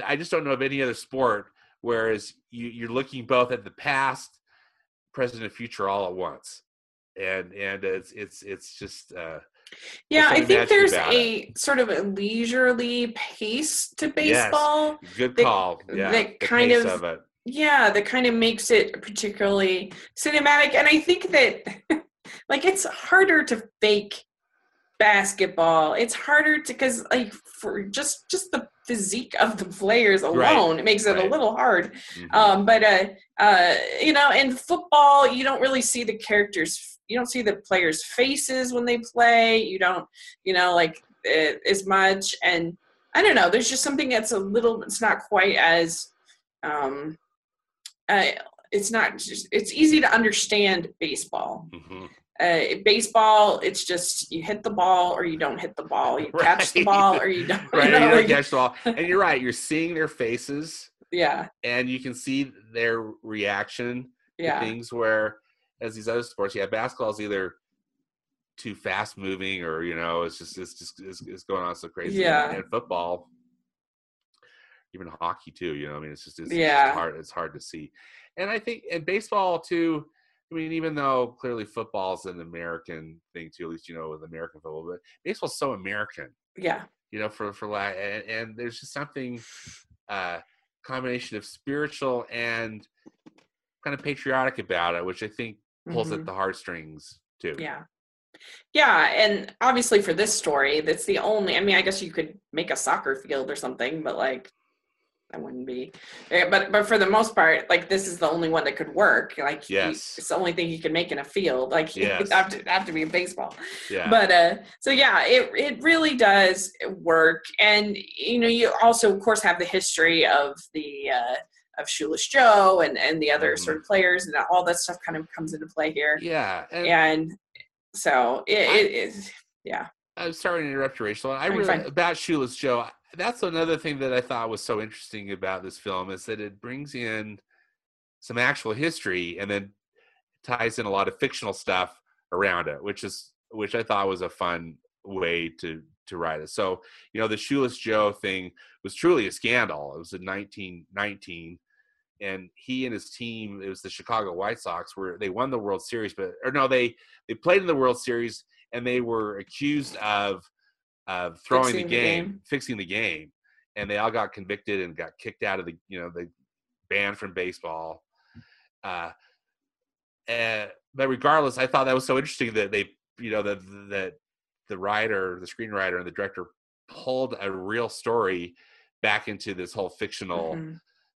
I just don't know of any other sport. Whereas you're looking both at the past, present, and future all at once, and it's just yeah. I think there's a sort of a leisurely pace to baseball. Yes. Good call. Yeah, that kind of it. Yeah, that kind of makes it particularly cinematic. And I think that like it's harder to fake basketball. It's harder to, because like for just the physique of the players alone, right. It makes it right. A little hard. But you know, in football, you don't really see the characters. You don't see the players' faces when they play. You don't, you know, like as much. And I don't know. There's just something that's a little. It's not quite as. It's not. It's easy to understand baseball. Mm-hmm. Baseball, it's just you hit the ball or you don't hit the ball. You catch the ball or you don't. Right, you don't catch the ball. And you're right. You're seeing their faces. Yeah. And you can see their reaction to things, where as these other sports, basketball is either too fast moving or, you know, it's going on so crazy. Yeah. And football, even hockey too, you know, I mean, it's just hard. It's hard to see. And I think in baseball too, I mean, even though clearly football's an American thing too, at least, you know, with American football, but baseball's so American. Yeah. You know, and there's just something, combination of spiritual and kind of patriotic about it, which I think pulls at the heartstrings too. Yeah. Yeah. And obviously for this story, that's the only, I mean, I guess you could make a soccer field or something, but like, that wouldn't be, but for the most part, like this is the only one that could work. Like, yes, it's the only thing you can make in a field. Like, yes. have to be in baseball. Yeah. But so yeah, it really does work, and you know, you also of course have the history of the of Shoeless Joe and the other sort of players, and all that stuff kind of comes into play here. Yeah, and so it is. I'm sorry to interrupt you, Rachel. About Shoeless Joe. That's another thing that I thought was so interesting about this film, is that it brings in some actual history and then ties in a lot of fictional stuff around it, which I thought was a fun way to write it. So, you know, the Shoeless Joe thing was truly a scandal. It was in 1919, and he and his team, it was the Chicago White Sox, where they won the World Series, they played in the World Series, and they were accused of throwing fixing the game, and they all got convicted and got kicked out of the, you know, the banned from baseball. But regardless, I thought that was so interesting that they, you know, that the writer, the screenwriter, and the director pulled a real story back into this whole fictional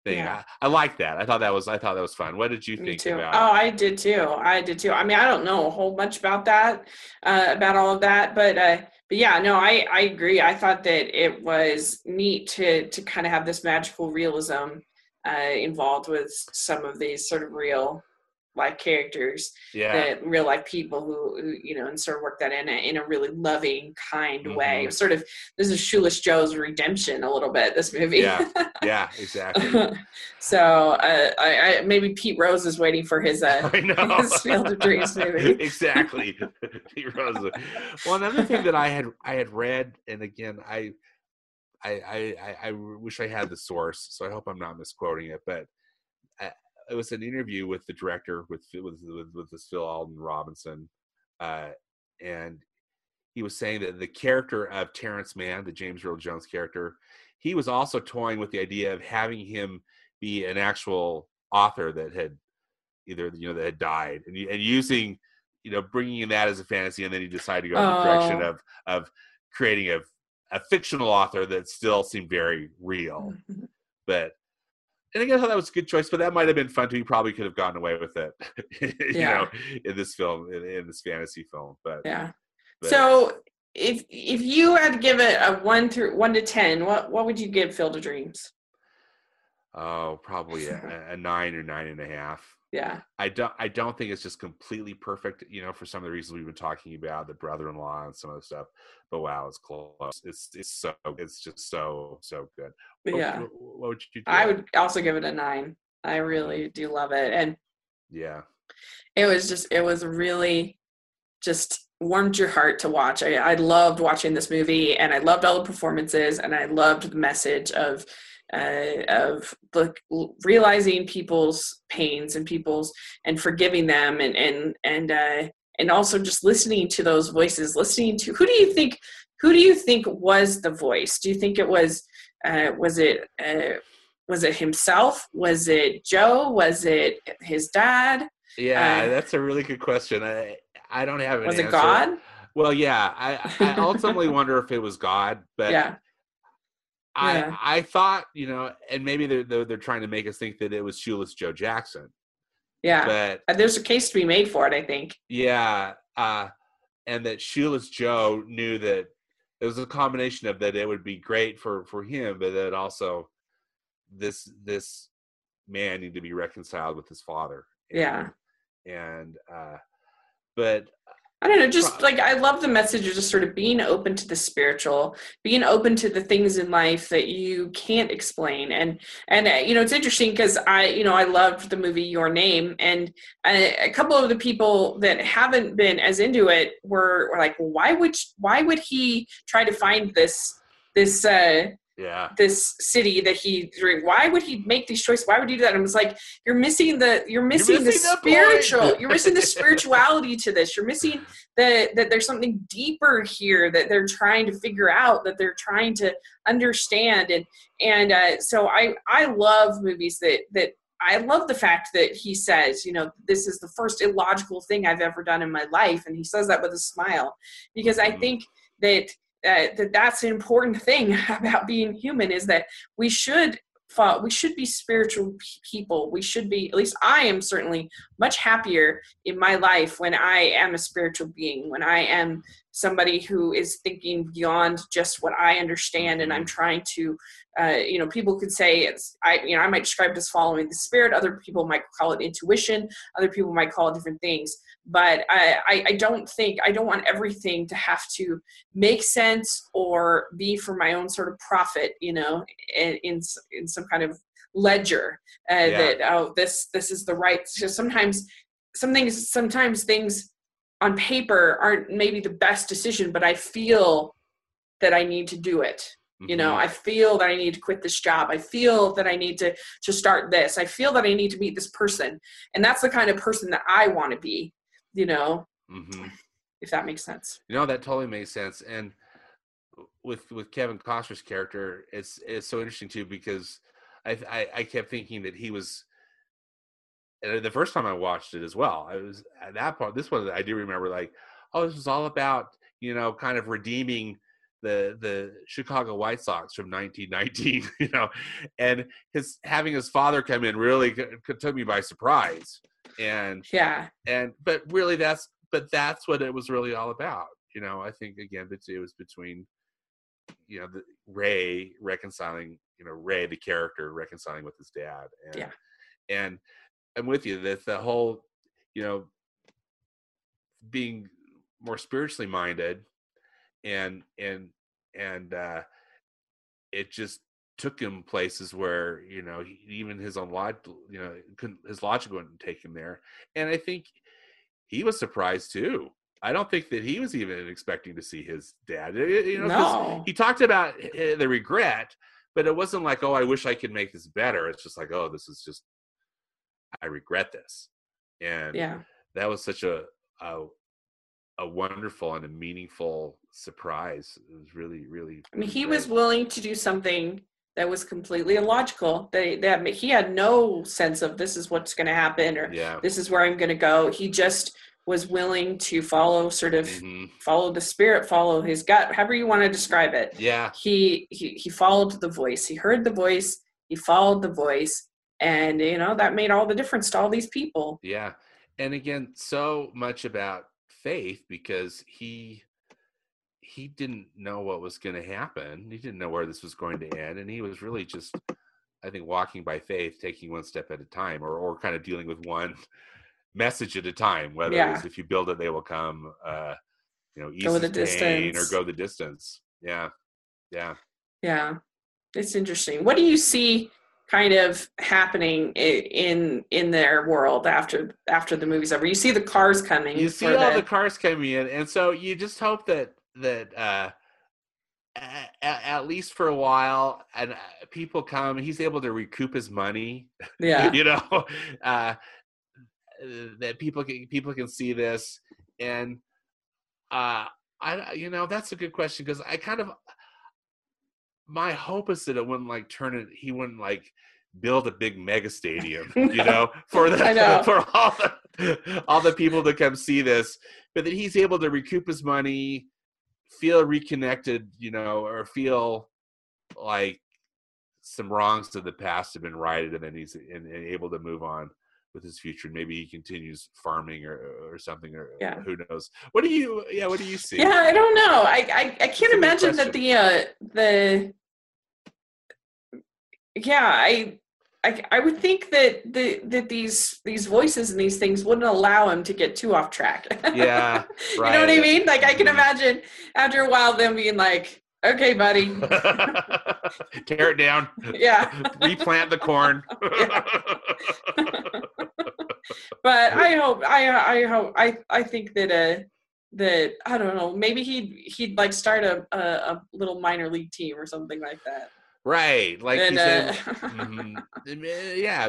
thing. Yeah. I like that. I thought that was fun. What did you think about it? Oh, I did too. I mean, I don't know a whole bunch about that, about all of that, but yeah, no, I agree. I thought that it was neat to kind of have this magical realism involved with some of these sort of real life characters, real life people who, you know, and sort of work that in a really loving, kind way. Sort of, this is Shoeless Joe's redemption a little bit, this movie. Yeah, exactly. So I maybe Pete Rose is waiting for his Field of Dreams movie. Exactly. Pete Rose. Well, another thing that I had read, and again, I wish I had the source, so I hope I'm not misquoting it, but it was an interview with the director, with this Phil Aiden Robinson, and he was saying that the character of Terrence Mann, the James Earl Jones character, he was also toying with the idea of having him be an actual author that had had died, and using, you know, bringing in that as a fantasy, and then he decided to go in the direction of creating a fictional author that still seemed very real, but. And again, I thought that was a good choice, but that might have been fun too. You probably could have gotten away with it, you know, in this film, in this fantasy film. But yeah. But. So, if you had to give it a 1 to 10, what would you give Field of Dreams? Oh, probably a 9 or 9.5. Yeah. I don't think it's just completely perfect, you know, for some of the reasons we've been talking about, the brother-in-law and some of the stuff. But wow, it's close. It's just so good. But what would you do? I would also give it a 9. I really do love it. And yeah, it was really just warmed your heart to watch. I loved watching this movie, and I loved all the performances, and I loved the message of realizing people's pains and forgiving them, and also just listening to those voices. Listening to who do you think was the voice? Do you think it was it himself? Was it Joe? Was it his dad? Yeah, that's a really good question. I don't have an answer. Was it God? Well, yeah, I ultimately wonder if it was God, but. Yeah. I thought, you know, and maybe they're trying to make us think that it was Shoeless Joe Jackson. Yeah, but there's a case to be made for it, I think. Yeah, and that Shoeless Joe knew that it was a combination of that it would be great for him, but that also this man needed to be reconciled with his father. And, but. I don't know, just like I love the message of just sort of being open to the spiritual, being open to the things in life that you can't explain. And you know, it's interesting because I loved the movie Your Name, and a couple of the people that haven't been as into it were like, why would he try to find this city that he drew? Why would he make these choices? Why would you do that? And I was like, you're missing the spiritual. You're missing the spirituality to this. You're missing that there's something deeper here that they're trying to figure out, that they're trying to understand. And so I love movies that I love the fact that he says, you know, this is the first illogical thing I've ever done in my life. And he says that with a smile, because I think that's an important thing about being human, is that we should be spiritual people. We should be, at least I am certainly much happier in my life when I am a spiritual being, when I am somebody who is thinking beyond just what I understand. And I'm trying to, you know, people could say I might describe it as following the spirit. Other people might call it intuition. Other people might call it different things. But I don't want everything to have to make sense or be for my own sort of profit, you know, in some kind of ledger this is the right. So sometimes things on paper aren't maybe the best decision, but I feel that I need to do it. You know, I feel that I need to quit this job. I feel that I need to start this. I feel that I need to meet this person. And that's the kind of person that I want to be, you know, if that makes sense. You know, that totally makes sense. And with Kevin Costner's character, it's so interesting too, because I kept thinking that he was, and the first time I watched it as well, I was at that part, this one I do remember like, oh, this was all about, you know, kind of redeeming the Chicago White Sox from 1919, you know, and having his father come in really took me by surprise. And but that's what it was really all about, you know. I think again it was between, you know, the Ray reconciling, you know, Ray the character reconciling with his dad, and and I'm with you that the whole, you know, being more spiritually minded. And it just took him places where, you know, even his own logic, you know, his logic wouldn't take him there. And I think he was surprised too. I don't think that he was even expecting to see his dad. You know, no. He talked about the regret, but it wasn't like, oh, I wish I could make this better. It's just like, oh, this is just, I regret this. And that was such a wonderful and a meaningful surprise. It was really, really. I mean, he was willing to do something that was completely illogical. That he had no sense of this is what's going to happen or this is where I'm going to go. He just was willing to follow, sort of follow the spirit, follow his gut, however you want to describe it. Yeah. He followed the voice. He heard the voice. He followed the voice, and you know that made all the difference to all these people. Yeah, and again, so much about faith, because he didn't know what was going to happen. He didn't know where this was going to end, and he was really just I think walking by faith, taking one step at a time, or kind of dealing with one message at a time, whether it's if you build it, they will come, ease go the pain or go the distance. Yeah. Yeah. Yeah. It's interesting. What do you see kind of happening in their world after the movie's over? You see the cars coming. You see all the cars coming in. And so you just hope that at least for a while, and people come, he's able to recoup his money. Yeah. That people can see this. And I that's a good question, because I kind of, my hope is that it wouldn't he wouldn't build a big mega stadium, for all the people to come see this, but that he's able to recoup his money, feel reconnected, or feel like some wrongs of the past have been righted, and then he's and able to move on with his future, and maybe he continues farming or something, or who knows. What do you see? Yeah, I don't know. I can't imagine that I would think that these voices and these things wouldn't allow him to get too off track. Yeah, right. You know what I mean? Like, I can imagine after a while them being like, "Okay, buddy, tear it down." Yeah, replant the corn. But I think that I don't know. Maybe he'd start a little minor league team or something like that. Right, yeah,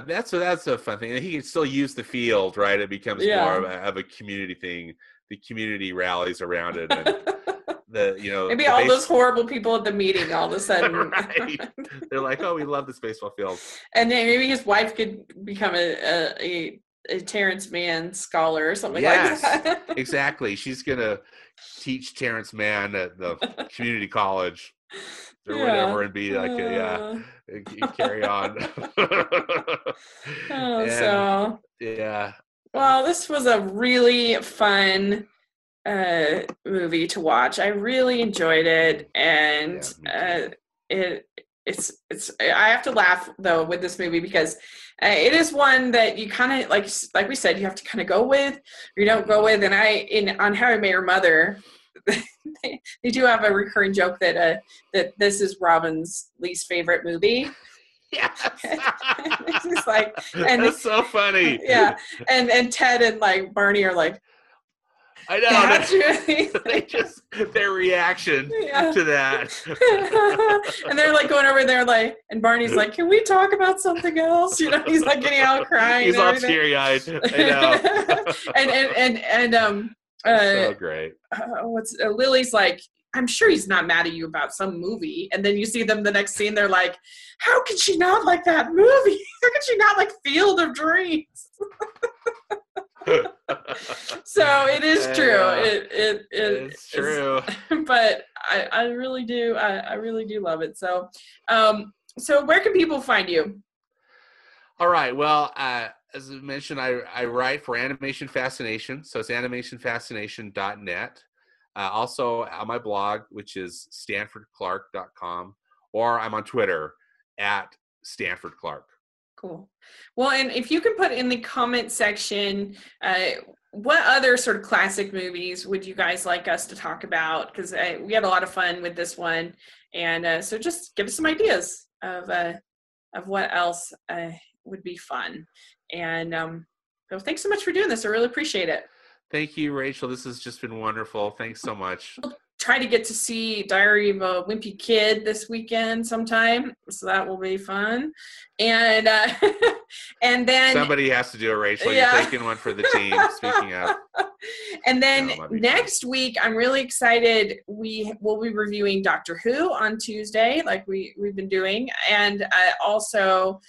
that's a fun thing. He can still use the field, right? It becomes more of a community thing. The community rallies around it, and maybe all those horrible people at the meeting all of a sudden, right? They're like, "Oh, we love this baseball field." And then maybe his wife could become a Terrence Mann scholar or something like that. Yes, exactly. She's gonna teach Terrence Mann at the community college. Or whatever, and be like, carry on. Well, this was a really fun movie to watch. I really enjoyed it, and it's. I have to laugh though with this movie, because it is one that you kind of like we said, you have to kind of go with, or you don't go with. And on How I Met Your Mother. They do have a recurring joke that this is Robin's least favorite movie. Yeah, it's just and it's so funny. Yeah, and Ted and Barney are like, I know. They just their reaction to that, and they're going over there and Barney's like, "Can we talk about something else?" He's getting out crying. He's all teary eyed. I know. So great. Lily's I'm sure he's not mad at you about some movie, and then you see them the next scene, they're like, how could she not like that movie? How could she not like Field of Dreams? So it is true. It's true. But I really do love it. So so where can people find you? All right, well, as I mentioned, I write for Animation Fascination, so it's animationfascination.net. Also on my blog, which is stanfordclark.com, or I'm on Twitter @StanfordClark. Cool. Well, and if you can put in the comment section, what other sort of classic movies would you guys like us to talk about? Because we had a lot of fun with this one, and so just give us some ideas of what else would be fun. And so thanks so much for doing this. I really appreciate it. Thank you, Rachel. This has just been wonderful. Thanks so much. We'll try to get to see Diary of a Wimpy Kid this weekend sometime, so that will be fun. And and then somebody has to do it, Rachel. Yeah. You're taking one for the team. Speaking of. And then next week, I'm really excited. We will be reviewing Doctor Who on Tuesday, like we've been doing, and also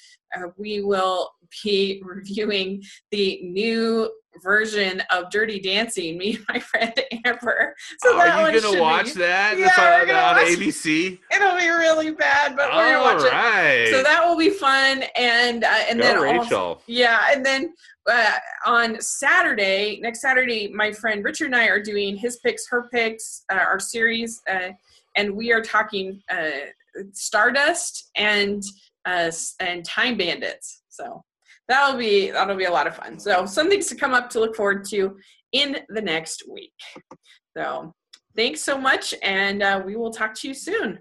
we will be reviewing the new version of Dirty Dancing, me and my friend Amber. So are you going to watch that? Yeah, we're gonna watch ABC? It'll be really bad, but we're going to watch it. So that will be fun. And then Rachel. On Saturday, next Saturday, my friend Richard and I are doing His Picks, Her Picks, our series, and we are talking Stardust and and Time Bandits. So that'll be a lot of fun. So some things to come up to look forward to in the next week. So thanks so much, and we will talk to you soon.